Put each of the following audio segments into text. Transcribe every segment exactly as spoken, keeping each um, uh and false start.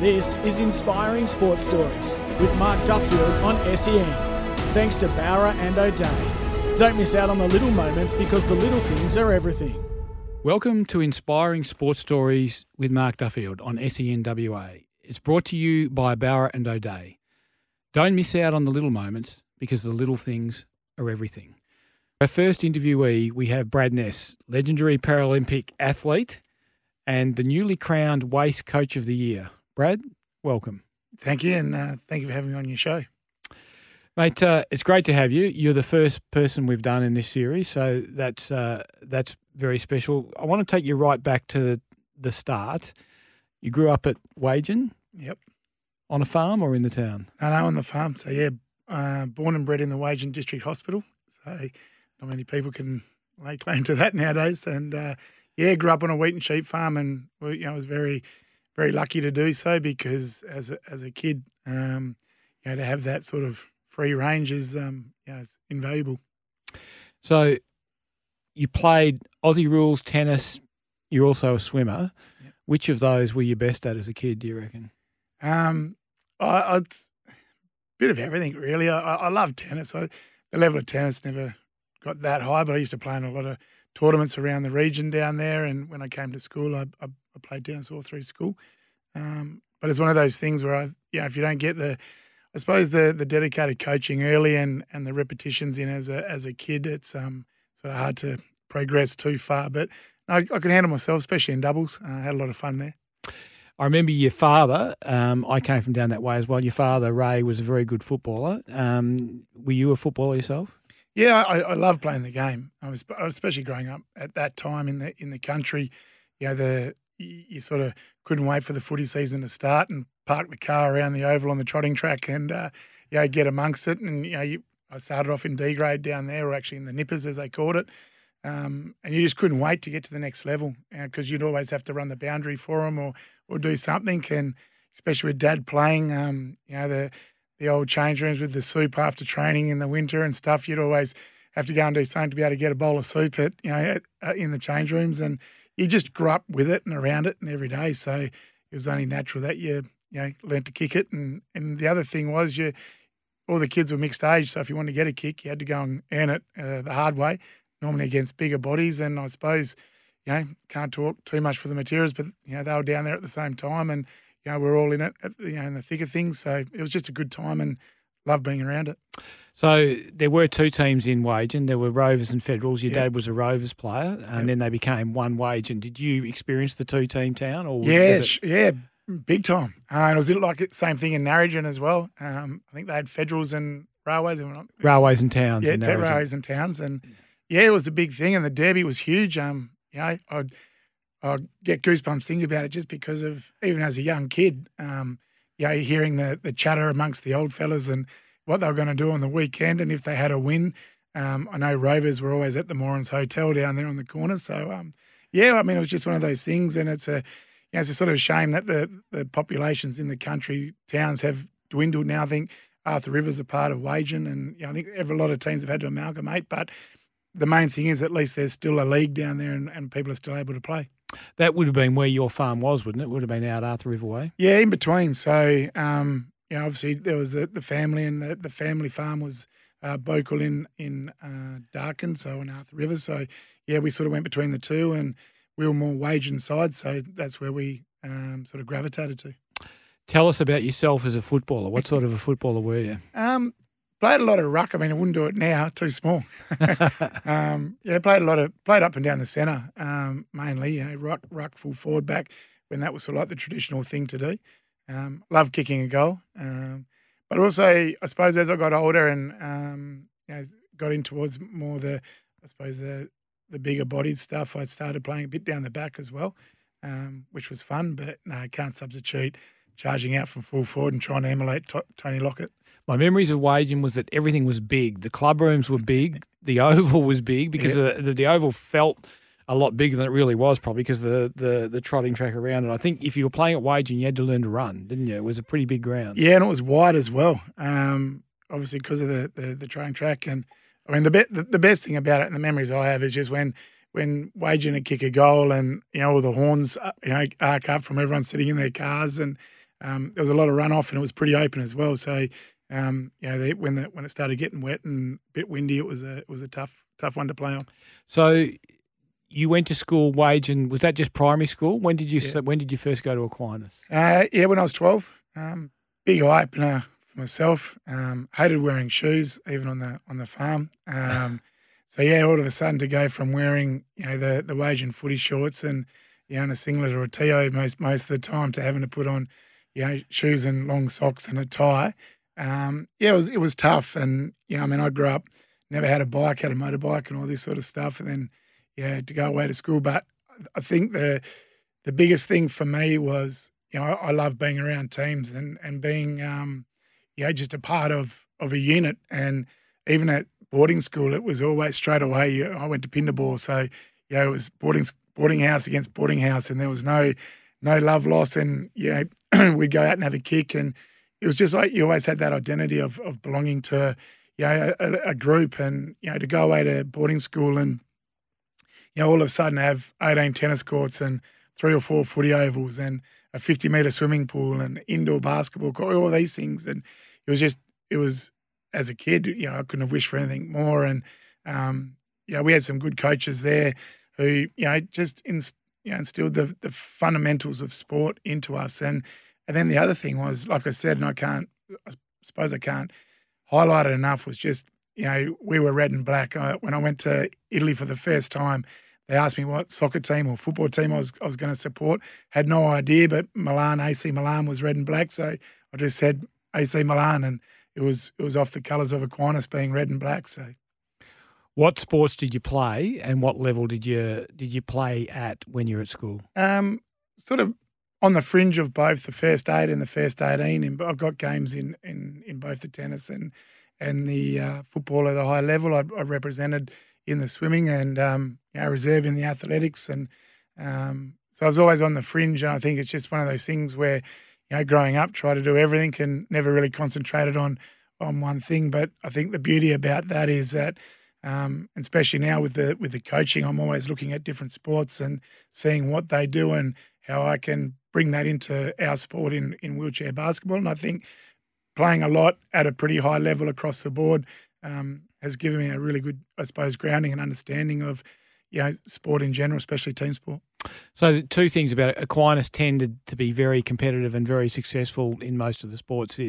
This is Inspiring Sports Stories with Mark Duffield on S E N. Thanks to Bowra and O'Day. Don't miss out on the little moments because the little things are everything. Welcome to Inspiring Sports Stories with Mark Duffield on S E N W A. It's brought to you by Bowra and O'Day. Don't miss out on the little moments because the little things are everything. Our first interviewee, we have Brad Ness, legendary Paralympic athlete and the newly crowned Waste Coach of the Year. Brad, welcome. Thank you, and uh, thank you for having me on your show. Mate, uh, it's great to have you. You're the first person we've done in this series, so that's uh, that's very special. I want to take you right back to the start. You grew up at Wagin? Yep. On a farm or in the town? No, no, on the farm. So, yeah, uh, born and bred in the Wagin District Hospital. So not many people can lay claim to that nowadays. And, uh, yeah, grew up on a wheat and sheep farm, and you know, it was very – very lucky to do so because as a, as a kid, um, you know, to have that sort of free range is, um, you know, it's invaluable. So you played Aussie rules, tennis, you're also a swimmer. Yep. Which of those were you best at as a kid, do you reckon? Um, I, I'd, a bit of everything, really. I, I love tennis. I, the level of tennis never got that high, but I used to play in a lot of tournaments around the region down there, and when I came to school, I, I I played tennis all through school. Um, but it's one of those things where, I, you know, if you don't get the, I suppose, the the dedicated coaching early and, and the repetitions in as a as a kid, it's um sort of hard to progress too far. But no, I, I could handle myself, especially in doubles. Uh, I had a lot of fun there. I remember your father, um, I came from down that way as well. Your father, Ray, was a very good footballer. Um, were you a footballer yourself? Yeah, I, I loved playing the game. I was, especially growing up at that time in the in the country, you know, the you sort of couldn't wait for the footy season to start and park the car around the oval on the trotting track and, uh, you know, get amongst it. And, you know, you, I started off in D grade down there, or actually in the nippers as they called it. Um, and you just couldn't wait to get to the next level because you know, you'd always have to run the boundary for them or, or do something. And especially with Dad playing, um, you know, the, the old change rooms with the soup after training in the winter and stuff, you'd always have to go and do something to be able to get a bowl of soup at, you know, at, in the change rooms. And you just grew up with it and around it and every day. So it was only natural that you, you know, learned to kick it. And, and the other thing was you, all the kids were mixed age. So if you wanted to get a kick, you had to go and earn it uh, the hard way, normally against bigger bodies. And I suppose, you know, can't talk too much for the materials, but, you know, they were down there at the same time and, you know, we're all in it, at, you know, in the thick of things. So it was just a good time and loved being around it. So there were two teams in Wagin. There were Rovers and Federals. Your yep. dad was a Rovers player, and yep. then they became one Wagin. Did you experience the two-team town? Or yeah, it... yeah, big time. Uh, and it was like the same thing in Narrogin as well. Um, I think they had Federals and Railways. And railways and Towns. Yeah, in Railways and Towns. And, yeah, it was a big thing, and the derby was huge. Um, you know, I'd, I'd get goosebumps thinking about it just because of, even as a young kid, um, you know, hearing the, the chatter amongst the old fellas and what they were going to do on the weekend and if they had a win. Um, I know Rovers were always at the Morans Hotel down there on the corner. So, um, yeah, I mean, it was just one of those things, and it's a, you know, it's a sort of shame that the, the populations in the country, towns have dwindled now. I think Arthur River's a part of Wagin, and you know, I think every, a lot of teams have had to amalgamate, but the main thing is at least there's still a league down there and, and people are still able to play. That would have been where your farm was, wouldn't it? Would have been out Arthur River way? Yeah, in between. So, um, you know, obviously there was the, the family, and the, the family farm was uh, Boekel in in uh, Darkin, so in Arthur River. So, yeah, we sort of went between the two, and we were more Wagin side, so that's where we um, sort of gravitated to. Tell us about yourself as a footballer. What sort of a footballer were you? Um, played a lot of ruck. I mean, I wouldn't do it now, too small. um, yeah, played a lot of played up and down the centre um, mainly. You know, ruck, ruck, full forward, back, when that was sort of like the traditional thing to do. Um, love kicking a goal, um, but also I suppose as I got older and um, you know, got in towards more the, I suppose the the bigger bodied stuff, I started playing a bit down the back as well, um, which was fun. But no, I can't substitute charging out from full forward and trying to emulate t- Tony Lockett. My memories of Wagin was that everything was big. The club rooms were big. The oval was big because yep. the, the, the oval felt a lot bigger than it really was, probably because the, the the trotting track around it. I think if you were playing at Wagin, you had to learn to run, didn't you? It was a pretty big ground. Yeah, and it was wide as well, um, obviously because of the, the, the trotting track. And, I mean, the, be- the, the best thing about it and the memories I have is just when – when Wagin would kick a goal and, you know, all the horns, you know, arc up from everyone sitting in their cars, and um, there was a lot of runoff and it was pretty open as well. So, um, you know, they, when the, when it started getting wet and a bit windy, it was a it was a tough tough one to play on. So you went to school, Wagin, was that just primary school? When did you yeah. when did you first go to Aquinas? Uh, yeah, when I was twelve. Um, big eye opener for myself. Um, hated wearing shoes, even on the on the farm. Um, So, yeah, all of a sudden to go from wearing, you know, the, the Wagin footy shorts and, you know, and a singlet or a T O most most of the time to having to put on, you know, shoes and long socks and a tie. Um, yeah, it was it was tough. And, you know, I mean, I grew up, never had a bike, had a motorbike and all this sort of stuff. And then, yeah, to go away to school. But I think the the biggest thing for me was, you know, I, I love being around teams and, and being, um, you know, just a part of, of a unit. And even at boarding school, it was always straight away. I went to Pinderbor, so you know it was boarding boarding house against boarding house, and there was no no love lost. And you know we'd go out and have a kick, and it was just like you always had that identity of of belonging to you know a, a group, and you know to go away to boarding school and you know all of a sudden have eighteen tennis courts and three or four footy ovals and a fifty metre swimming pool and indoor basketball court, all these things, and it was just it was. As a kid, you know, I couldn't have wished for anything more. And, um, you know, we had some good coaches there who, you know, just inst- you know, instilled the, the fundamentals of sport into us. And and then the other thing was, like I said, and I can't, I suppose I can't highlight it enough, was just, you know, we were red and black. I, when I went to Italy for the first time, they asked me what soccer team or football team I was I was going to support. Had no idea, but Milan, A C Milan was red and black. So I just said A C Milan and, It was it was off the colours of Aquinas being red and black. So, what sports did you play, and what level did you did you play at when you were at school? Um, sort of on the fringe of both the first eight and the first eighteen. And I've got games in, in, in both the tennis and and the uh, football at a high level. I, I represented in the swimming and um, you know, reserve in the athletics, and um, so I was always on the fringe. And I think it's just one of those things where. You know, growing up, try to do everything and never really concentrated on on one thing. But I think the beauty about that is that, um, especially now with the with the coaching, I'm always looking at different sports and seeing what they do and how I can bring that into our sport in, in wheelchair basketball. And I think playing a lot at a pretty high level across the board um, has given me a really good, I suppose, grounding and understanding of, you know, sport in general, especially team sport. So two things about it. Aquinas tended to be very competitive and very successful in most of the sports.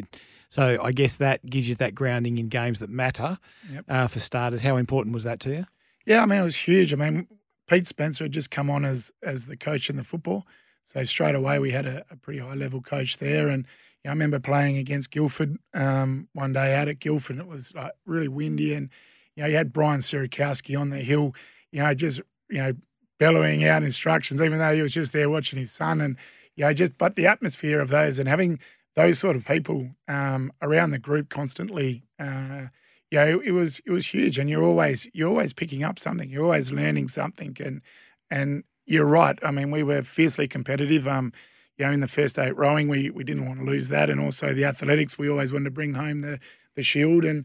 So I guess that gives you that grounding in games that matter. Yep. uh, for starters. How important was that to you? Yeah, I mean, it was huge. I mean, Pete Spencer had just come on as as the coach in the football. So straight away we had a, a pretty high-level coach there. And you know, I remember playing against Guildford um, one day out at Guildford. It was like really windy. And you know, you had Brian Surikowski on the hill, you know, just, you know, bellowing out instructions, even though he was just there watching his son, and you know, just but the atmosphere of those and having those sort of people um, around the group constantly, uh, you know, it was it was huge. And you're always you're always picking up something, you're always learning something, and and you're right. I mean, we were fiercely competitive. Um, you know, in the first eight rowing, we we didn't want to lose that, and also the athletics, we always wanted to bring home the the shield. And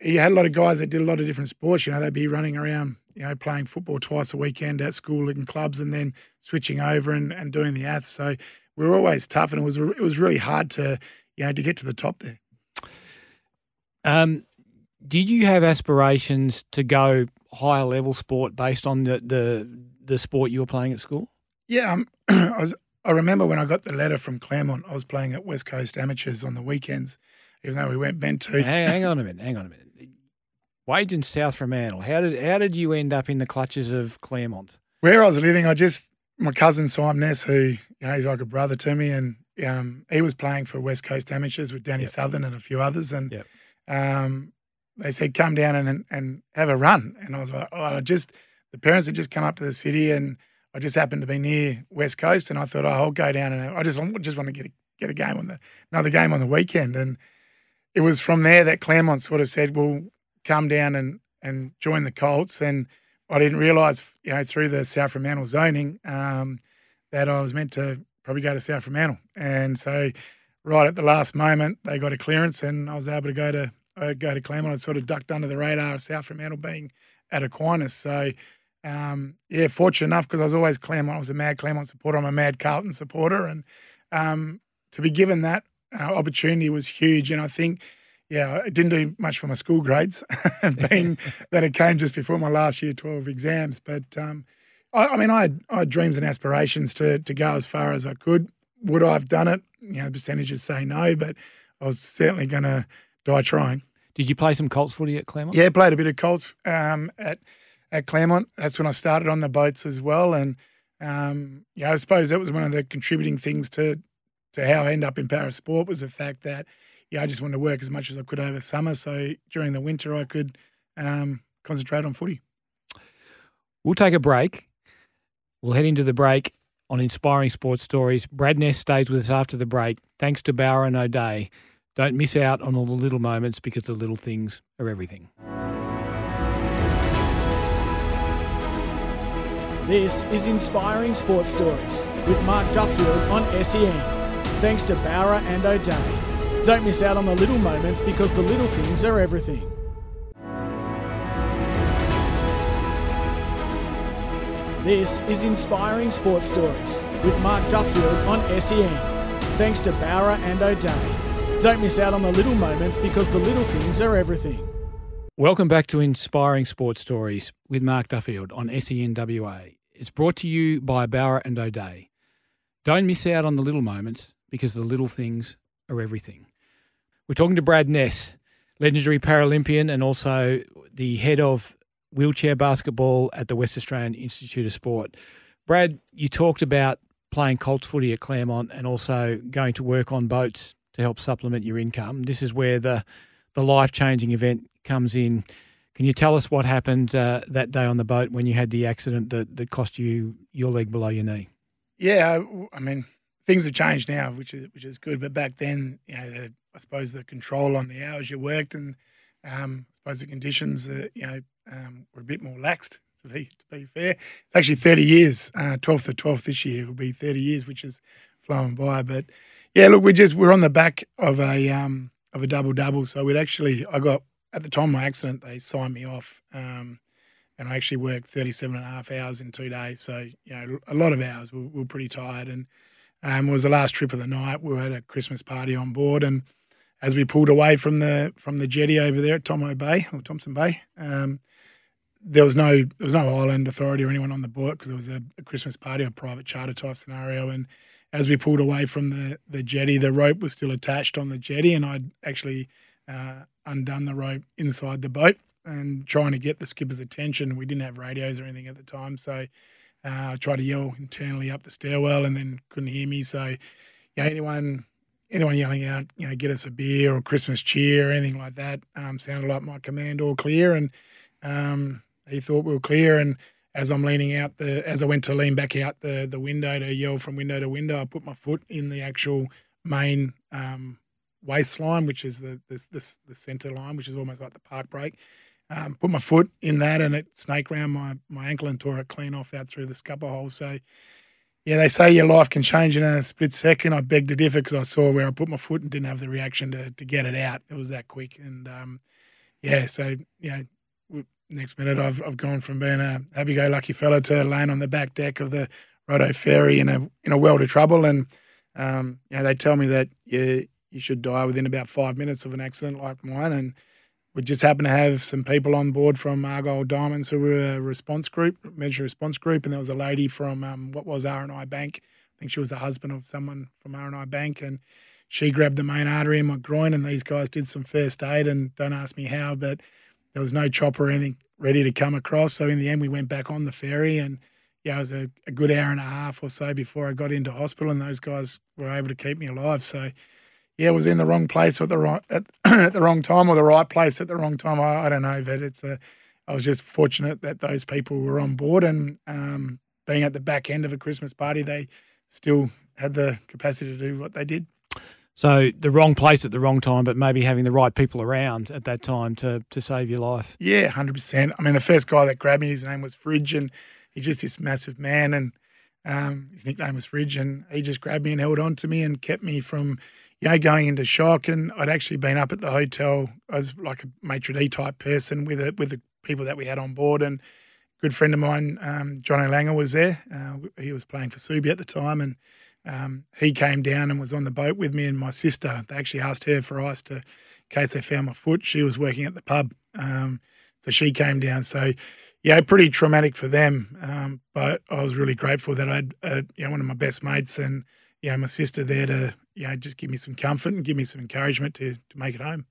you had a lot of guys that did a lot of different sports. You know, they'd be running around, you know, playing football twice a weekend at school in clubs and then switching over and, and doing the aths. So we were always tough, and it was it was really hard to, you know, to get to the top there. Um, did you have aspirations to go higher level sport based on the the, the sport you were playing at school? Yeah, um, I, was, I remember when I got the letter from Claremont, I was playing at West Coast Amateurs on the weekends, even though we weren't meant to. Hang, hang on a minute, hang on a minute. Wagin, South Fremantle. How did how did you end up in the clutches of Claremont? Where I was living, I just my cousin Simon Ness, who you know he's like a brother to me, and um, he was playing for West Coast Amateurs with Danny yep. Southern and a few others, and yep. um, they said come down and and have a run, and I was like, oh, I just the parents had just come up to the city, and I just happened to be near West Coast, and I thought, oh, I'll go down and I just I just want to get a, get a game on the another game on the weekend. And it was from there that Claremont sort of said, well, come down and, and join the Colts. And I didn't realise, you know, through the South Fremantle zoning um, that I was meant to probably go to South Fremantle. And so right at the last moment, they got a clearance and I was able to go to I go to Claremont. I sort of ducked under the radar of South Fremantle being at Aquinas. So, um, yeah, fortunate enough because I was always Claremont. I was a mad Claremont supporter. I'm a mad Carlton supporter. And um, to be given that uh, opportunity was huge. And I think, yeah, it didn't do much for my school grades, being that it came just before my last year twelve exams. But, um, I, I mean, I had, I had dreams and aspirations to to go as far as I could. Would I have done it? You know, percentages say no, but I was certainly going to – die trying. Did you play some Colts footy at Claremont? Yeah, played a bit of Colts um, at at Claremont. That's when I started on the boats as well, and um, yeah, I suppose that was one of the contributing things to to how I ended up in para sport was the fact that yeah, I just wanted to work as much as I could over summer, so during the winter I could um, concentrate on footy. We'll take a break. We'll head into the break on Inspiring Sports Stories. Brad Ness stays with us after the break. Thanks to Bowra and O'Day. Don't miss out on all the little moments because the little things are everything. This is Inspiring Sports Stories with Mark Duffield on S E N. Thanks to Bowra and O'Day. Don't miss out on the little moments because the little things are everything. This is Inspiring Sports Stories with Mark Duffield on S E N. Thanks to Bowra and O'Day. Don't miss out on the little moments because the little things are everything. Welcome back to Inspiring Sports Stories with Mark Duffield on S E N W A. It's brought to you by Bowra and O'Day. Don't miss out on the little moments because the little things are everything. We're talking to Brad Ness, legendary Paralympian and also the head of wheelchair basketball at the West Australian Institute of Sport. Brad, you talked about playing Colts footy at Claremont and also going to work on boats to help supplement your income. This is where the, the life-changing event comes in. Can you tell us what happened uh, that day on the boat when you had the accident that, that cost you your leg below your knee? Yeah, I mean, things have changed now, which is which is good. But back then, you know, the, I suppose the control on the hours you worked and um, I suppose the conditions, uh, you know, um, were a bit more laxed, to be, to be fair. It's actually thirty years. Uh, twelfth of twelfth this year will be thirty years, which is flowing by. But yeah, look, we just we're on the back of a um, of a double double. So we'd actually, I got at the time of my accident, they signed me off, um, and I actually worked thirty-seven and a half hours in two days. So you know, a lot of hours. We, we were pretty tired, and um, it was the last trip of the night. We were at a Christmas party on board, and as we pulled away from the from the jetty over there at Tomo Bay or Thompson Bay, um, there was no there was no island authority or anyone on the boat because it was a, a Christmas party, a private charter type scenario, and as we pulled away from the, the jetty, the rope was still attached on the jetty, and I'd actually uh, undone the rope inside the boat and trying to get the skipper's attention. We didn't have radios or anything at the time, so uh, I tried to yell internally up the stairwell and then couldn't hear me. So, yeah, anyone anyone yelling out, you know, get us a beer or Christmas cheer or anything like that um, sounded like my command all clear, and um, he thought we were clear. And as I'm leaning out the, as I went to lean back out the the window to yell from window to window, I put my foot in the actual main um, waistline, which is the this this the centre line, which is almost like the park brake. Um, put my foot in that, and it snaked round my my ankle and tore it clean off out through the scupper hole. So, yeah, they say your life can change in a split second. I beg to differ because I saw where I put my foot and didn't have the reaction to to get it out. It was that quick, and um, yeah, so you know. Next minute, I've I've gone from being a happy-go-lucky fella to laying on the back deck of the Roto ferry in a in a world of trouble. And um, you know, they tell me that you you should die within about five minutes of an accident like mine. And we just happened to have some people on board from Argyle Diamonds who were a response group, emergency response group, and there was a lady from um, what was R and I Bank. I think she was the husband of someone from R and I Bank, and she grabbed the main artery in my groin. And these guys did some first aid, and don't ask me how, but there was no chopper or anything ready to come across. So in the end, we went back on the ferry, and yeah, it was a, a good hour and a half or so before I got into hospital, and those guys were able to keep me alive. So yeah, I was in the wrong place at the right at, at the wrong time, or the right place at the wrong time. I, I don't know, but it's a. I was just fortunate that those people were on board, and um, being at the back end of a Christmas party, they still had the capacity to do what they did. So the wrong place at the wrong time, but maybe having the right people around at that time to to save your life. Yeah, one hundred percent. I mean, the first guy that grabbed me, his name was Fridge, and he's just this massive man, and um, his nickname was Fridge, and he just grabbed me and held on to me and kept me from, you know, going into shock. And I'd actually been up at the hotel. I was like a maitre d' type person with it, with the people that we had on board, and a good friend of mine, um, John O'Langer, was there. Uh, he was playing for Subi at the time, and Um, he came down and was on the boat with me and my sister. They actually asked her for ice to, in case they found my foot. She was working at the pub. Um, so she came down. So, yeah, pretty traumatic for them. Um, but I was really grateful that I had uh, you know, one of my best mates and, you know, my sister there to, you know, just give me some comfort and give me some encouragement to, to make it home.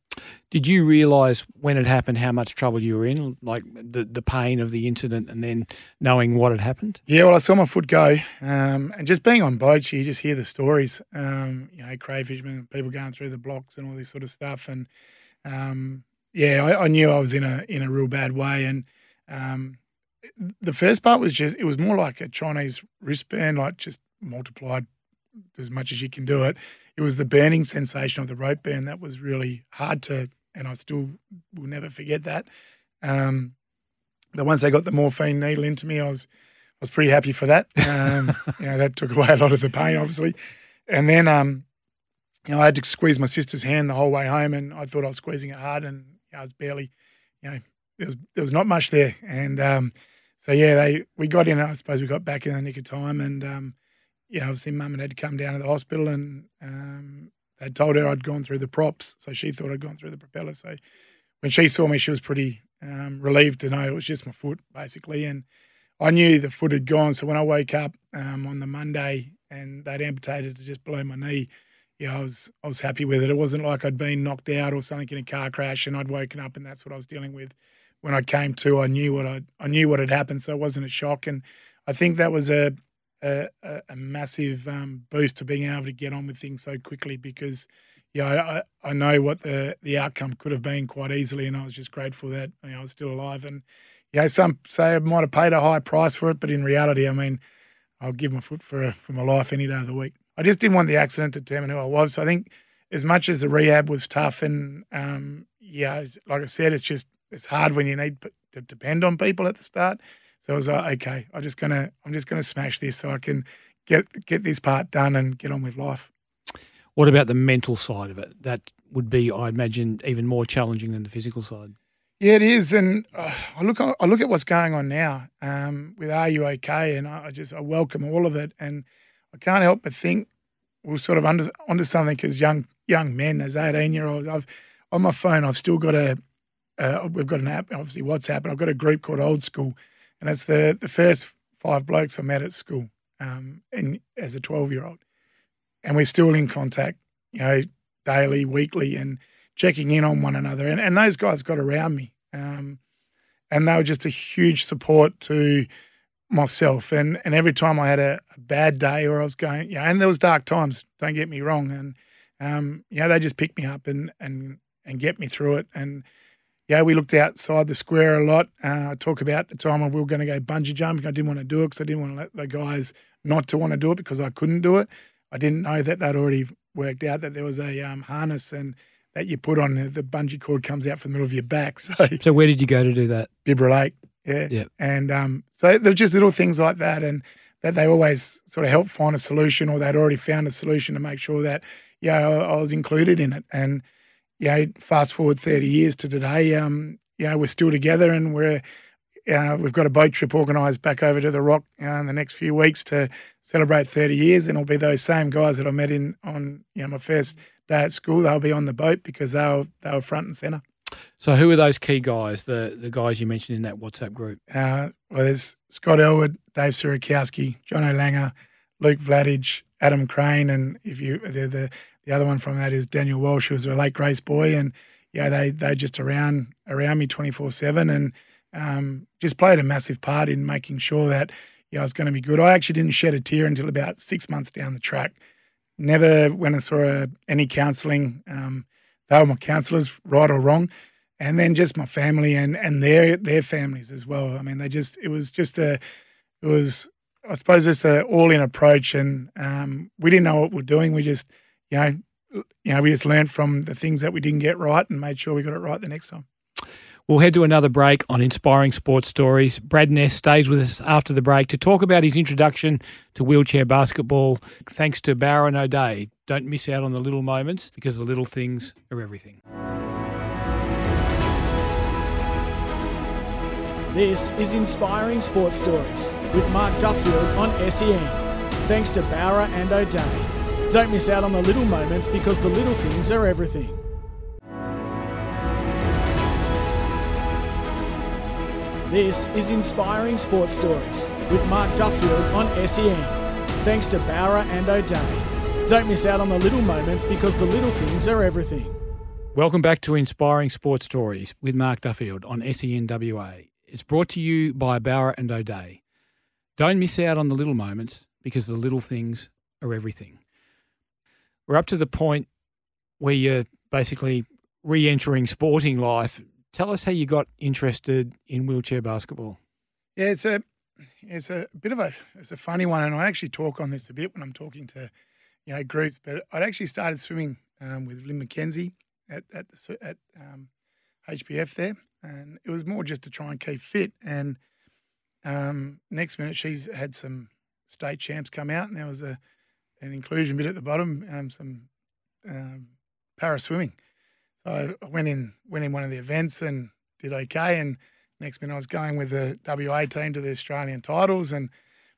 Did you realise when it happened how much trouble you were in, like the, the pain of the incident and then knowing what had happened? Yeah, well, I saw my foot go um, and just being on boats, you just hear the stories, um, you know, crayfishmen, people going through the blocks and all this sort of stuff. And, um, yeah, I, I knew I was in a in a real bad way. And um, the first part was just, it was more like a Chinese wristband, like just multiplied as much as you can do it. It was the burning sensation of the rope burn that was really hard to, and I still will never forget that. Um, but once they got the morphine needle into me, I was I was pretty happy for that. Um, you know, that took away a lot of the pain, obviously. And then, um, you know, I had to squeeze my sister's hand the whole way home, and I thought I was squeezing it hard, and you know, I was barely, you know, there was there was not much there. And um, so yeah, they we got in. I suppose we got back in the nick of time, and. Um, Yeah, obviously mum and dad come down to the hospital and um, they told her I'd gone through the props. So she thought I'd gone through the propeller. So when she saw me, she was pretty um, relieved to know it was just my foot basically. And I knew the foot had gone. So when I woke up um, on the Monday and they'd amputated it just below my knee, yeah, I was I was happy with it. It wasn't like I'd been knocked out or something in a car crash and I'd woken up and that's what I was dealing with. When I came to, I knew what I I knew what had happened. So it wasn't a shock. And I think that was a A, a massive um, boost to being able to get on with things so quickly because, you know, I, I know what the, the outcome could have been quite easily and I was just grateful that, you know, I was still alive. And, you know, some say I might have paid a high price for it, but in reality, I mean, I'll give my foot for, for my life any day of the week. I just didn't want the accident to determine who I was. So I think as much as the rehab was tough and, um, yeah, like I said, it's just it's hard when you need to depend on people at the start. So I was like, okay, I'm just gonna, I'm just gonna smash this so I can get get this part done and get on with life. What about the mental side of it? That would be, I imagine, even more challenging than the physical side. Yeah, it is. And uh, I look, I look at what's going on now um, with Are You Okay? And I, I just, I welcome all of it. And I can't help but think we're sort of under, onto something as young young men, as eighteen year olds. I've on my phone, I've still got a, uh, we've got an app, obviously WhatsApp, and I've got a group called Old School. And it's the, the first five blokes I met at school um, and as a twelve-year-old. And we're still in contact, you know, daily, weekly, and checking in on one another. And, and those guys got around me. Um, and they were just a huge support to myself. And and every time I had a, a bad day or I was going, you know, and there was dark times, don't get me wrong. And, um, you know, they just picked me up and, and, and get me through it. And, yeah, we looked outside the square a lot. Uh, I talk about the time when we were going to go bungee jumping. I didn't want to do it because I didn't want to let the guys not to want to do it because I couldn't do it. I didn't know that they'd already worked out that there was a um, harness and that you put on, the, the bungee cord comes out from the middle of your back. So, so where did you go to do that? Bibra Lake, yeah. Yep. And um, so there were just little things like that and that they always sort of helped find a solution or they'd already found a solution to make sure that, yeah, I, I was included in it. And yeah, you know, fast forward thirty years to today, um, you know, we're still together and we're, uh, we've got a boat trip organised back over to the Rock uh, in the next few weeks to celebrate thirty years and it'll be those same guys that I met in on, you know, my first day at school. They'll be on the boat because they were, they were front and centre. So who are those key guys, the the guys you mentioned in that WhatsApp group? Uh, well, there's Scott Elwood, Dave Surikowski, John O'Langer, Luke Vladich, Adam Crane, and if you the the the other one from that is Daniel Walsh, who was a late Grace boy, and yeah, they they just around around me twenty-four seven, and um, just played a massive part in making sure that yeah I was going to be good. I actually didn't shed a tear until about six months down the track. Never went and saw a, any counselling. Um, they were my counsellors, right or wrong, and then just my family and and their their families as well. I mean, they just it was just a it was. I suppose it's an all-in approach and um, we didn't know what we're doing. We just, you know, you know, we just learned from the things that we didn't get right and made sure we got it right the next time. We'll head to another break on Inspiring Sports Stories. Brad Ness stays with us after the break to talk about his introduction to wheelchair basketball, thanks to Bowra and O'Day. Don't miss out on the little moments, because the little things are everything. This is Inspiring Sports Stories with Mark Duffield on S E N, thanks to Bowra and O'Day. Don't miss out on the little moments, because the little things are everything. This is Inspiring Sports Stories with Mark Duffield on S E N, thanks to Bowra and O'Day. Don't miss out on the little moments, because the little things are everything. Welcome back to Inspiring Sports Stories with Mark Duffield on S E N W A. It's brought to you by Bowra and O'Day. Don't miss out on the little moments, because the little things are everything. We're up to the point where you're basically re-entering sporting life. Tell us how you got interested in wheelchair basketball. Yeah, it's a it's a bit of a it's a funny one, and I actually talk on this a bit when I'm talking to, you know, groups. But I'd actually started swimming um, with Lynn McKenzie at at, the, at um, H P F there, and it was more just to try and keep fit. And um, next minute, she's had some state champs come out, and there was a an inclusion bit at the bottom, um, some um, para swimming. I went in went in one of the events and did okay, and next minute I was going with the W A team to the Australian titles. And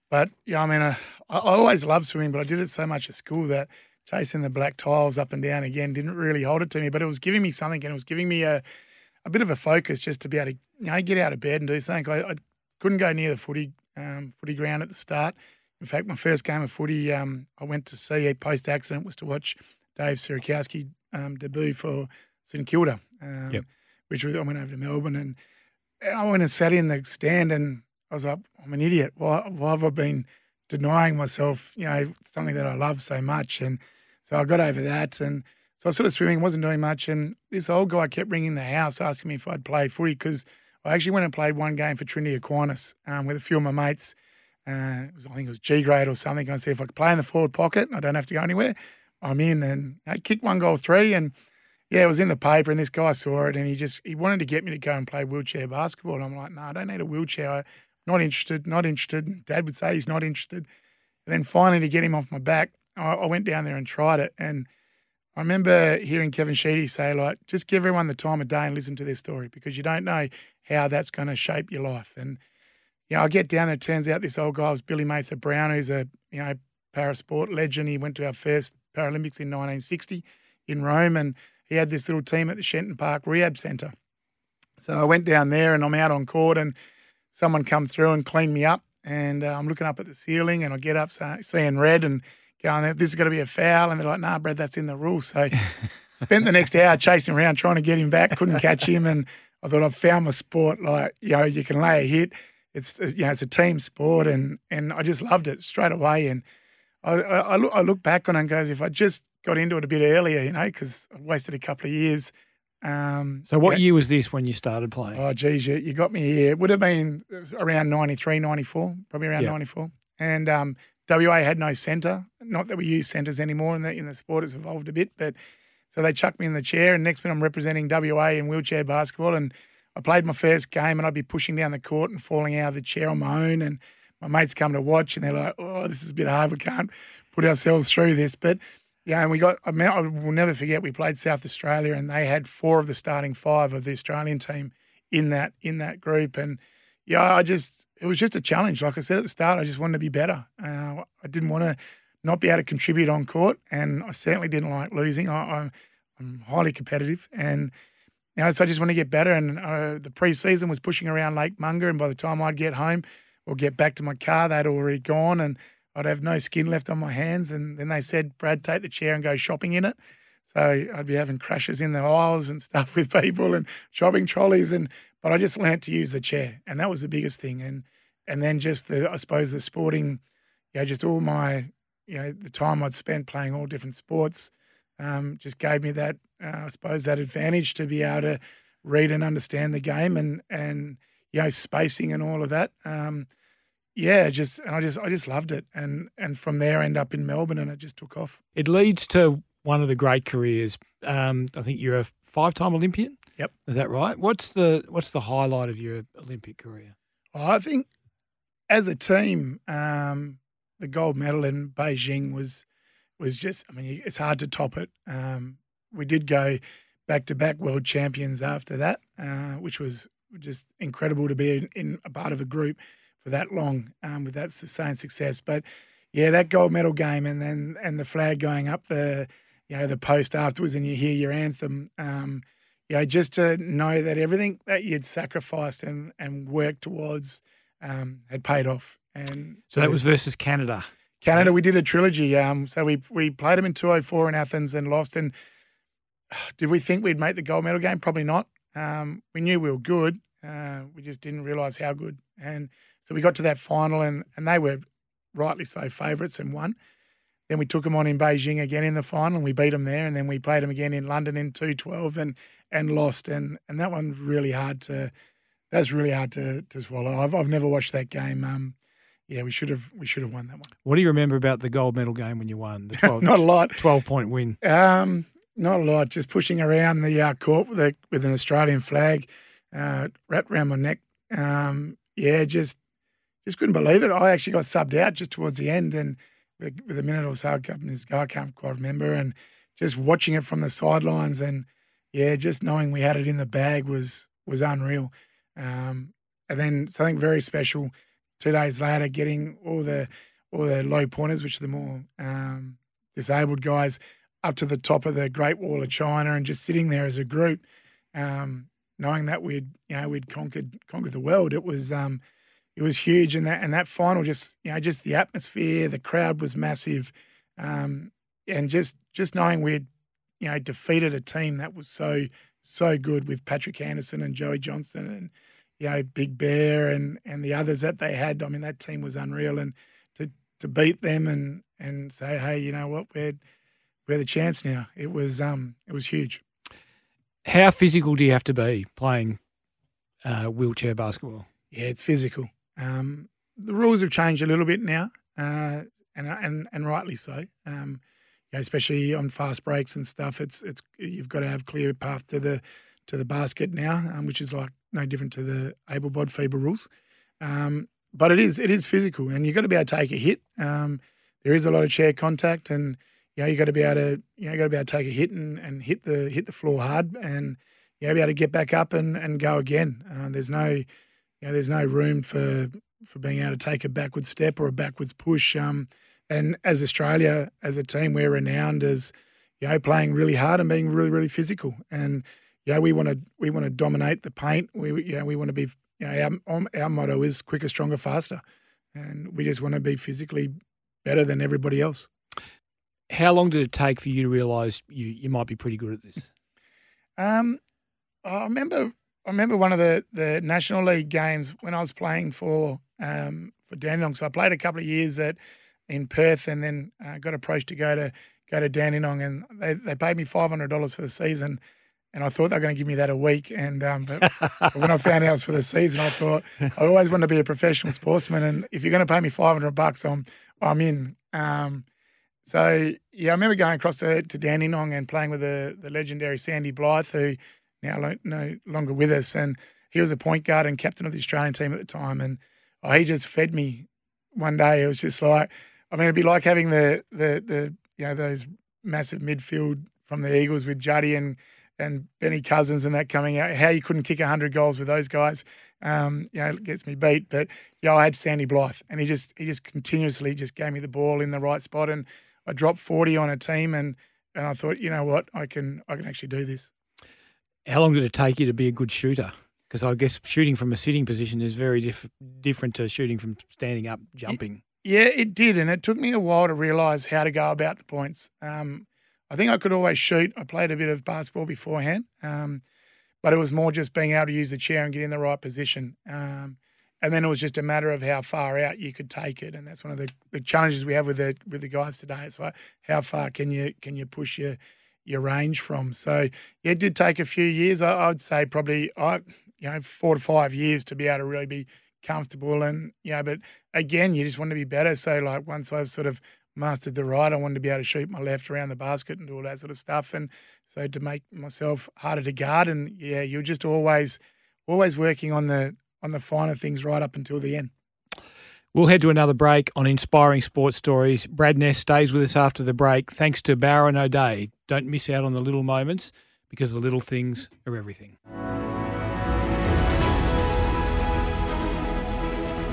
but yeah, I mean I, I always loved swimming, but I did it so much at school that chasing the black tiles up and down again didn't really hold it to me. But it was giving me something, and it was giving me a a bit of a focus just to be able to, you know, get out of bed and do something. I, I couldn't go near the footy um, footy ground at the start. In fact, my first game of footy um, I went to see post accident was to watch Dave Surikowski um, debut for St Kilda, um, yep. which was, I went over to Melbourne, and, and I went and sat in the stand, and I was like, I'm an idiot. Why, why have I been denying myself, you know, something that I love so much? And so I got over that, and so I was sort of swimming, wasn't doing much, and this old guy kept ringing the house asking me if I'd play footy, because I actually went and played one game for Trinity Aquinas um, with a few of my mates. Uh, it was, I think it was G grade or something, and I said, if I could play in the forward pocket and I don't have to go anywhere, I'm in. And I kicked one goal three, and yeah, it was in the paper, and this guy saw it, and he just he wanted to get me to go and play wheelchair basketball. And I'm like, no, nah, I don't need a wheelchair. I'm not interested, not interested. Dad would say he's not interested. And then finally, to get him off my back, I, I went down there and tried it. And I remember hearing Kevin Sheedy say, like, just give everyone the time of day and listen to their story, because you don't know how that's going to shape your life. And, you know, I get down there, it turns out this old guy was Billy Mather Brown, who's a, you know, parasport legend. He went to our first Paralympics in nineteen sixty in Rome, and he had this little team at the Shenton Park Rehab Centre. So I went down there, and I'm out on court, and someone come through and cleaned me up, and uh, I'm looking up at the ceiling, and I get up seeing red and going, this is going to be a foul. And they're like, nah, Brad, that's in the rules. So spent the next hour chasing around trying to get him back, couldn't catch him, and I thought, I've found my sport. Like, you know, you can lay a hit. It's, you know, it's a team sport, and and I just loved it straight away. And I, I, I, look, I look back on it and goes, if I just got into it a bit earlier, you know, because I wasted a couple of years. Um, so what yeah. year was this when you started playing? Oh, geez, you, you got me here. It would have been around ninety-three, ninety-four, probably around yep. ninety-four. And um, W A had no centre. Not that we use centres anymore, and that in the sport has evolved a bit. But so they chucked me in the chair, and next minute I'm representing W A in wheelchair basketball. And I played my first game, and I'd be pushing down the court and falling out of the chair on my own. And my mates come to watch, and they're like, oh, this is a bit hard. We can't put ourselves through this. But yeah, and we got, I will never forget, we played South Australia, and they had four of the starting five of the Australian team in that in that group. And yeah, I just, it was just a challenge. Like I said at the start, I just wanted to be better. Uh, I didn't want to not be able to contribute on court, and I certainly didn't like losing. I, I, I'm highly competitive, and you know, so I just want to get better. And uh, the pre-season was pushing around Lake Munga, and by the time I'd get home or get back to my car, they'd already gone, and I'd have no skin left on my hands. And then they said, Brad, take the chair and go shopping in it. So I'd be having crashes in the aisles and stuff with people and shopping trolleys. And but I just learnt to use the chair, and that was the biggest thing. And and then just the, I suppose, the sporting, you know, just all my, you know, the time I'd spent playing all different sports um, just gave me that, uh, I suppose, that advantage to be able to read and understand the game and, and you know, spacing and all of that. Um Yeah, just and I just I just loved it, and and from there I ended up in Melbourne, and it just took off. It leads to one of the great careers. Um, I think you're a five-time Olympian. Yep. Is that right? What's the what's the highlight of your Olympic career? Well, I think as a team, um, the gold medal in Beijing was was just, I mean, it's hard to top it. Um, we did go back-to-back world champions after that, uh, which was just incredible to be in, in a part of a group for that long um, with that sustained success. But, yeah, that gold medal game and then and the flag going up the – you know, the post afterwards and you hear your anthem, um, you know, just to know that everything that you'd sacrificed and, and worked towards um, had paid off. And so that was versus Canada. Canada, we did a trilogy. Um, so we we played them in two oh four in Athens and lost. And did we think we'd make the gold medal game? Probably not. Um, we knew we were good. Uh, we just didn't realise how good. And so we got to that final and, and they were rightly so favourites and won. Then we took them on in Beijing again in the final and we beat them there, and then we played them again in London in two twelve and and lost. And and that one's really hard to that's really hard to, to swallow. I've I've never watched that game. Um, yeah, we should have we should have won that one. What do you remember about the gold medal game when you won? The twelve, not a lot. Twelve point win. Um, not a lot. Just pushing around the uh, court with a, with an Australian flag uh, wrapped around my neck. Um, yeah, just just couldn't believe it. I actually got subbed out just towards the end and. With a minute or so, I can't quite remember, and just watching it from the sidelines and, yeah, just knowing we had it in the bag was was unreal. Um, and then something very special two days later, getting all the all the low pointers, which are the more um, disabled guys, up to the top of the Great Wall of China and just sitting there as a group, um, knowing that we'd you know we'd conquered conquered the world. It was. Um, It was huge, and that and that final, just you know, just the atmosphere, the crowd was massive, um, and just just knowing we'd you know defeated a team that was so so good with Patrick Anderson and Joey Johnston and you know Big Bear and and the others that they had. I mean, that team was unreal, and to to beat them and and say, hey, you know what, we're we're the champs now. It was um it was huge. How physical do you have to be playing uh, wheelchair basketball? Yeah, it's physical. Um, the rules have changed a little bit now, uh, and and and rightly so. Um, you know, especially on fast breaks and stuff, it's it's you've got to have clear path to the to the basket now, um, which is like no different to the able-bodied F I B A rules. Um, but it is it is physical, and you've got to be able to take a hit. Um, there is a lot of chair contact, and you know you got to be able to you know you got to be able to take a hit and, and hit the hit the floor hard, and you know be able to get back up and, and go again. Uh, there's no You know, there's no room for, for being able to take a backward step or a backwards push. Um, and as Australia, as a team, we're renowned as, you know, playing really hard and being really, really physical. And, you know, we want to we want to dominate the paint. We, you know, we want to be, you know, our, our motto is quicker, stronger, faster. And we just want to be physically better than everybody else. How long did it take for you to realise you, you might be pretty good at this? um, I remember... I remember one of the, the National League games when I was playing for um, for Dandenong. So I played a couple of years at in Perth, and then uh, got approached to go to go to Dandenong, and they, they paid me five hundred dollars for the season, and I thought they were going to give me that a week. And um, but, but when I found out it was for the season, I thought I always wanted to be a professional sportsman, and if you're going to pay me five hundred bucks, I'm I'm in. Um, so yeah, I remember going across to, to Dandenong and playing with the the legendary Sandy Blythe, who. Now no longer with us, and he was a point guard and captain of the Australian team at the time, and oh, he just fed me one day. It was just like, I mean, it'd be like having the the the you know those massive midfield from the Eagles with Juddy and and Benny Cousins and that coming out. How you couldn't kick a hundred goals with those guys, um, you know, it gets me beat. But yeah, you know, I had Sandy Blythe, and he just he just continuously just gave me the ball in the right spot, and I dropped forty on a team, and and I thought, you know what, I can I can actually do this. How long did it take you to be a good shooter? Because I guess shooting from a sitting position is very diff- different to shooting from standing up, jumping. Yeah, it did, and it took me a while to realise how to go about the points. Um, I think I could always shoot. I played a bit of basketball beforehand, um, but it was more just being able to use the chair and get in the right position. Um, and then it was just a matter of how far out you could take it, and that's one of the, the challenges we have with the with the guys today. It's like, how far can you can you push your your range from. So yeah, it did take a few years. I, I would say probably, I, you know, four to five years to be able to really be comfortable. And, you know, but again, you just want to be better. So like once I've sort of mastered the right. I wanted to be able to shoot my left around the basket and do all that sort of stuff. And so to make myself harder to guard, and yeah, you're just always always working on the on the finer things right up until the end. We'll head to another break on Inspiring Sports Stories. Brad Ness stays with us after the break. Thanks to Bowra and O'Day. Don't miss out on the little moments, because the little things are everything.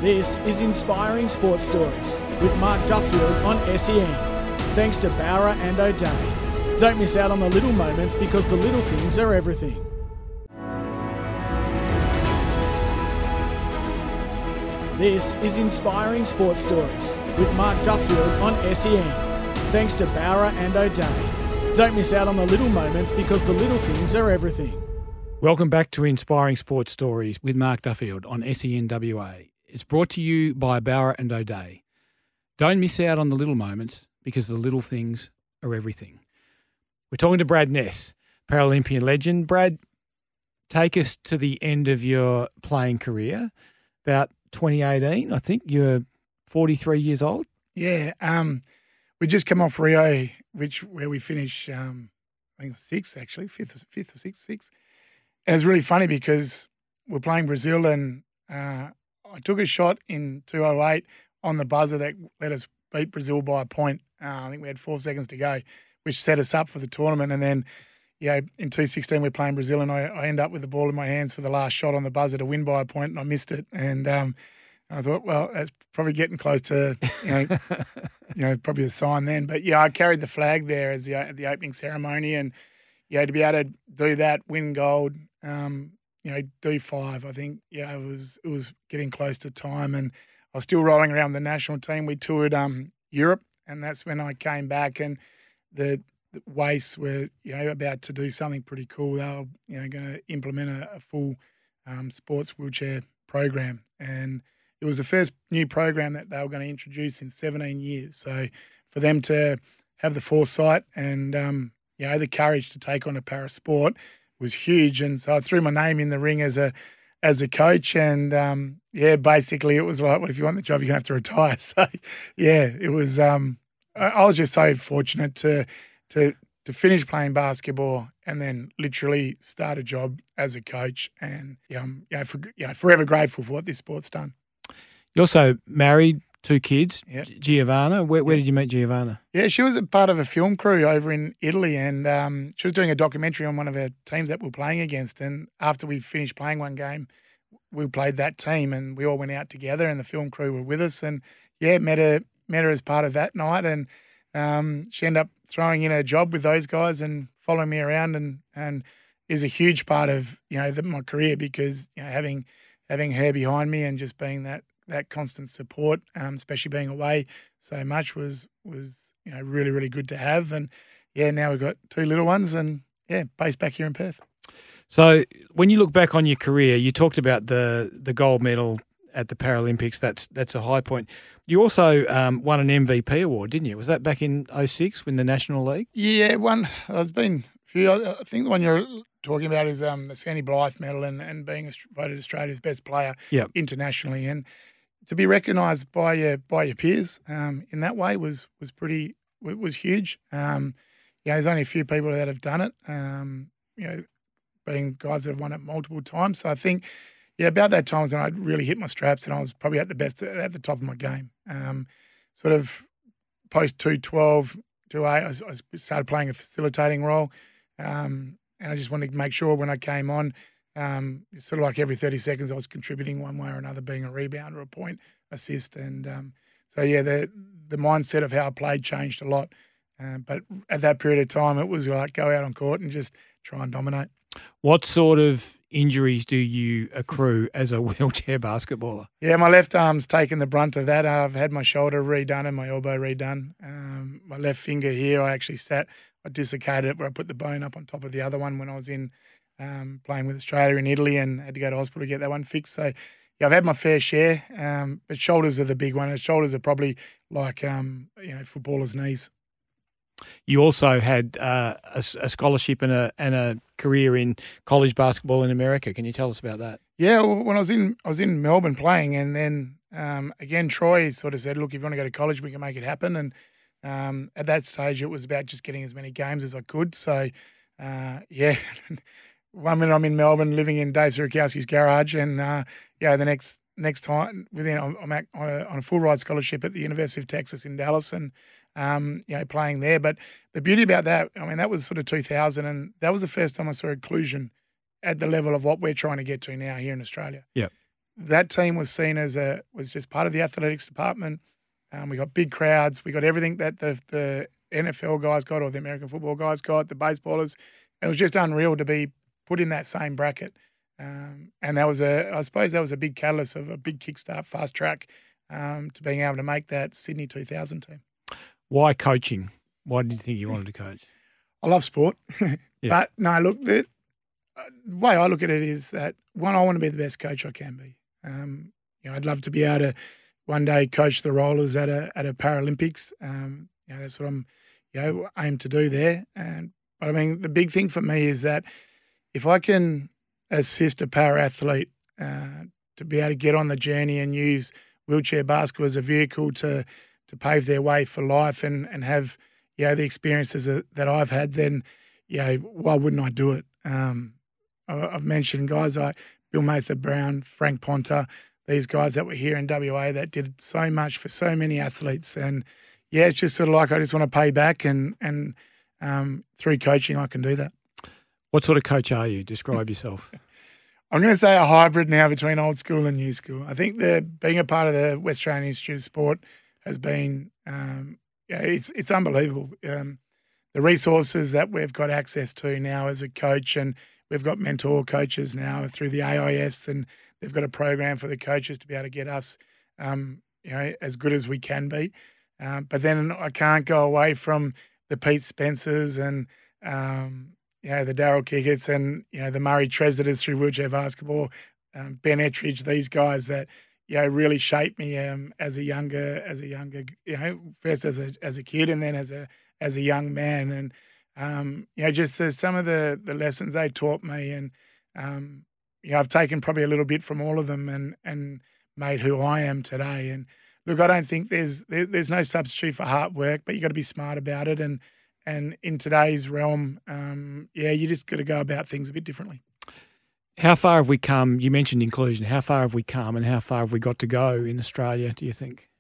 This is Inspiring Sports Stories with Mark Duffield on S E N. Thanks to Bowra and O'Day. Don't miss out on the little moments, because the little things are everything. This is Inspiring Sports Stories with Mark Duffield on S E N. Thanks to Bowra and O'Day. Don't miss out on the little moments, because the little things are everything. Welcome back to Inspiring Sports Stories with Mark Duffield on S E N W A. It's brought to you by Bowra and O'Day. Don't miss out on the little moments, because the little things are everything. We're talking to Brad Ness, Paralympian legend. Brad, take us to the end of your playing career, about twenty eighteen, I think. You're forty-three years old. Yeah. Um, we just come off Rio, which where we finish, um, I think it was sixth actually, fifth or, fifth or sixth, sixth. And it's really funny because we're playing Brazil and uh, – I took a shot in two oh eight on the buzzer that let us beat Brazil by a point. Uh, I think we had four seconds to go, which set us up for the tournament. And then, you know, in two sixteen we're playing Brazil, and I, I end up with the ball in my hands for the last shot on the buzzer to win by a point, and I missed it. And um, I thought, well, that's probably getting close to, you know, you know, probably a sign then. But, yeah, I carried the flag there as the, at the opening ceremony. And, you know, to be able to do that, win gold, um, you know, do five, I think, yeah, it was it was getting close to time, and I was still rolling around with the national team. We toured um, Europe, and that's when I came back, and the, the Wastes were, you know, about to do something pretty cool. They were, you know, going to implement a, a full um, sports wheelchair program, and it was the first new program that they were going to introduce in seventeen years. So for them to have the foresight and, um, you know, the courage to take on a para sport was huge. And so I threw my name in the ring as a as a coach, and um, yeah, basically it was like, well, if you want the job, you're gonna have to retire. So yeah, it was. Um, I, I was just so fortunate to to to finish playing basketball and then literally start a job as a coach. And yeah, I'm you know, for, you know, forever grateful for what this sport's done. You're also married, two kids. Yep. Giovanna. Where, where did you meet Giovanna? Yeah, she was a part of a film crew over in Italy, and um, she was doing a documentary on one of our teams that we were playing against. And after we finished playing one game, we played that team, and we all went out together, and the film crew were with us. And yeah, met her met her as part of that night, and um, she ended up throwing in her job with those guys and following me around, and and is a huge part of you know the, my career, because you know having having her behind me and just being that. that constant support, um, especially being away so much, was, was you know, really, really good to have. And, yeah, now we've got two little ones and, yeah, based back here in Perth. So when you look back on your career, you talked about the the gold medal at the Paralympics. That's that's a high point. You also um, won an M V P award, didn't you? Was that back in oh six in the National League? Yeah, one. There's been a few. I think the one you're talking about is um, the Fanny Blyth medal and, and being voted Australia's best player yep. internationally. And to be recognised by your by your peers um, in that way was was pretty was huge. Um, yeah, there's only a few people that have done it. Um, you know, being guys that have won it multiple times. So I think, yeah, about that time was when I really hit my straps, and I was probably at the best at the top of my game. Um, sort of post two twelve, two eight, I, I started playing a facilitating role, um, and I just wanted to make sure when I came on. Um, sort of like every thirty seconds I was contributing one way or another, being a rebound or a point assist. And um, so, yeah, the the mindset of how I played changed a lot. Uh, but at that period of time, it was like go out on court and just try and dominate. What sort of injuries do you accrue as a wheelchair basketballer? Yeah, my left arm's taken the brunt of that. I've had my shoulder redone and my elbow redone. Um, my left finger here, I actually sat, I dislocated it where I put the bone up on top of the other one when I was in Um, playing with Australia in Italy, and had to go to hospital to get that one fixed. So, yeah, I've had my fair share, um, but shoulders are the big one. And shoulders are probably like, um, you know, footballers' knees. You also had uh, a, a scholarship and a and a career in college basketball in America. Can you tell us about that? Yeah, well, when I was in I was in Melbourne playing, and then um, again Troy sort of said, "Look, if you want to go to college, we can make it happen." And um, at that stage, it was about just getting as many games as I could. So, uh, yeah, one minute I'm in Melbourne living in Dave Surikowski's garage, and, uh, yeah, the next next time within I'm at, on, a, on a full ride scholarship at the University of Texas in Dallas, and, um, you know, playing there. But the beauty about that, I mean, that was sort of two thousand, and that was the first time I saw inclusion at the level of what we're trying to get to now here in Australia. Yeah. That team was seen as a was just part of the athletics department. Um, we got big crowds. We got everything that the the N F L guys got, or the American football guys got, the baseballers. It was just unreal to be put in that same bracket. Um, and that was a, I suppose that was a big catalyst of a big kickstart, fast track um, to being able to make that Sydney two thousand team. Why coaching? Why did you think you wanted to coach? I love sport. Yeah. But no, look, the, the way I look at it is that, one, I want to be the best coach I can be. Um, you know, I'd love to be able to one day coach the rollers at a at a Paralympics. Um, you know, that's what I'm, you know, aim to do there. And but I mean, the big thing for me is that if I can assist a para athlete uh, to be able to get on the journey and use wheelchair basketball as a vehicle to to pave their way for life and and have, you know, the experiences that, that I've had, then, you know, why wouldn't I do it? Um, I, I've mentioned guys I. Bill Mather-Brown, Frank Ponta, these guys that were here in W A that did so much for so many athletes. And, yeah, it's just sort of like I just want to pay back, and, and um, through coaching I can do that. What sort of coach are you? Describe yourself. I'm going to say a hybrid now between old school and new school. I think the being a part of the West Australian Institute of Sport has been um, – yeah, it's it's unbelievable. Um, the resources that we've got access to now as a coach, and – we've got mentor coaches now through the A I S, and they've got a program for the coaches to be able to get us, um, you know, as good as we can be. Um, but then I can't go away from the Pete Spencers and, um, you know, the Daryl Kicketts and, you know, the Murray Tresditers through wheelchair basketball, um, Ben Ettridge, these guys that, you know, really shaped me um, as a younger, as a younger, you know, first as a as a kid and then as a as a young man. And Um, you know, just the, some of the, the lessons they taught me, and um, you know, I've taken probably a little bit from all of them, and, and made who I am today. And look, I don't think there's there, there's no substitute for hard work, but you got to be smart about it. And and in today's realm, um, yeah, you just got to go about things a bit differently. How far have we come? You mentioned inclusion. How far have we come, and how far have we got to go in Australia, do you think?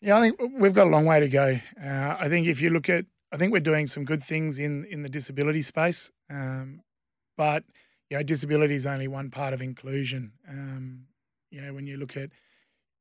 Yeah, I think we've got a long way to go. Uh, I think if you look at I think we're doing some good things in, in the disability space, um, but, you know, disability is only one part of inclusion. Um, you know, when you look at,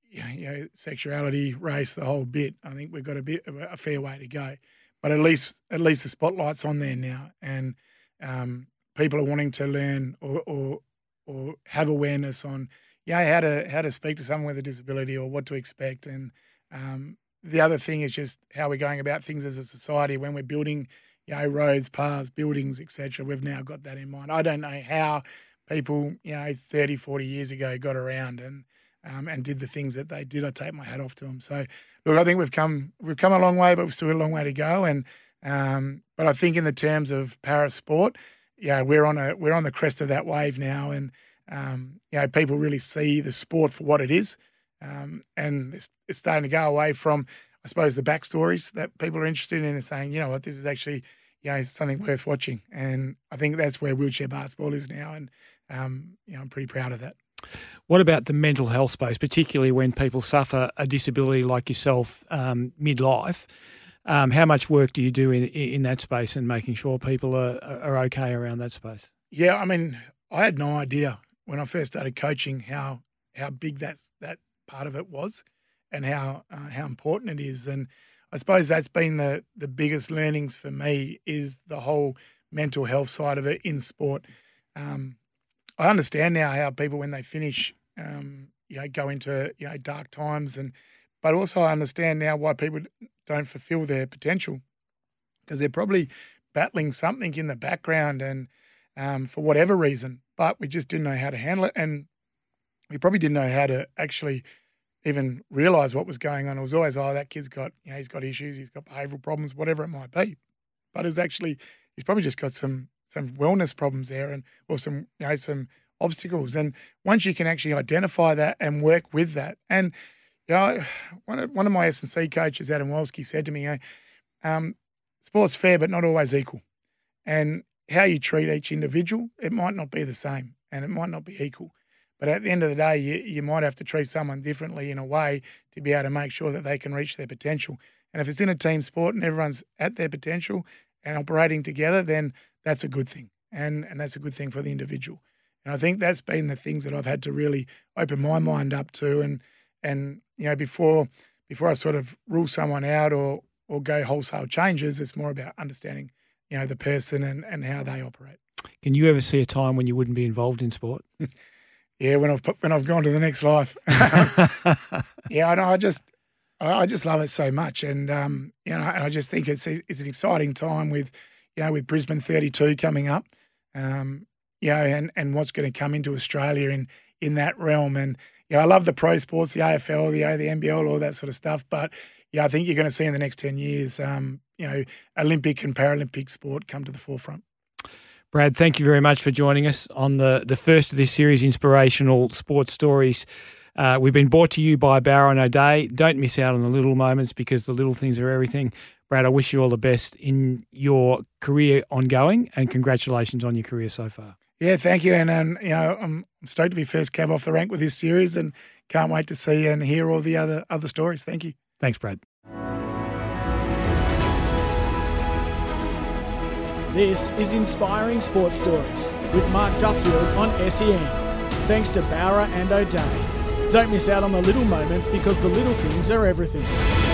you know, sexuality, race, the whole bit, I think we've got a bit a fair way to go. But at least at least the spotlight's on there now, and um, people are wanting to learn or, or or have awareness on, you know, how to how to speak to someone with a disability or what to expect. And um, the other thing is just how we're going about things as a society when we're building, you know, roads, paths, buildings, et cetera. We've now got that in mind. I don't know how people, you know, thirty, forty years ago got around and um, and did the things that they did. I take my hat off to them. So, look, I think we've come we've come a long way, but we've still got a long way to go. And um, but I think in the terms of para sport, yeah, we're on a we're on the crest of that wave now, and um, you know, people really see the sport for what it is. Um, and it's, it's starting to go away from, I suppose, the backstories that people are interested in, and saying, you know what, this is actually, you know, something worth watching. And I think that's where wheelchair basketball is now. And, um, you know, I'm pretty proud of that. What about the mental health space, particularly when people suffer a disability like yourself um, midlife? Um, how much work do you do in, in that space and making sure people are, are okay around that space? Yeah, I mean, I had no idea when I first started coaching how how big that's that. part of it was, and how uh, how important it is. And I suppose that's been the the biggest learnings for me, is the whole mental health side of it in sport. Um, I understand now how people, when they finish, um, you know, go into, you know, dark times, and but also I understand now why people don't fulfill their potential, because they're probably battling something in the background, and um, for whatever reason, but we just didn't know how to handle it, and we probably didn't know how to actually even realise what was going on. It was always, oh, that kid's got, you know, he's got issues, he's got behavioural problems, whatever it might be. But it's actually, he's probably just got some some wellness problems there, and or some, you know, some obstacles. And once you can actually identify that and work with that, and, you know, one of, one of my S and C coaches, Adam Wolski, said to me, you know, um, sport's fair but not always equal. And how you treat each individual, it might not be the same and it might not be equal. But at the end of the day, you, you might have to treat someone differently in a way to be able to make sure that they can reach their potential. And if it's in a team sport and everyone's at their potential and operating together, then that's a good thing. And, and that's a good thing for the individual. And I think that's been the things that I've had to really open my mind up to. And, and you know, before before I sort of rule someone out or or go wholesale changes, it's more about understanding, you know, the person and, and how they operate. Can you ever see a time when you wouldn't be involved in sport? Yeah, when I've when I've gone to the next life. Yeah, I know. I just I just love it so much, and um, you know, and I just think it's it's an exciting time with, you know, with Brisbane thirty-two coming up, um, you know, and and what's going to come into Australia in in that realm, and you know, I love the pro sports, the A F L, the the N B L, all that sort of stuff, but yeah, I think you're going to see in the next ten years, um, you know, Olympic and Paralympic sport come to the forefront. Brad, thank you very much for joining us on the, the first of this series, Inspirational Sports Stories. Uh, we've been brought to you by Bowra and O'Day. Don't miss out on the little moments because the little things are everything. Brad, I wish you all the best in your career ongoing and congratulations on your career so far. Yeah, thank you. And, um, you know, I'm stoked to be first cab off the rank with this series and can't wait to see and hear all the other other stories. Thank you. Thanks, Brad. This is Inspiring Sports Stories with Mark Duffield on S E N. Thanks to Bowra and O'Day. Don't miss out on the little moments because the little things are everything.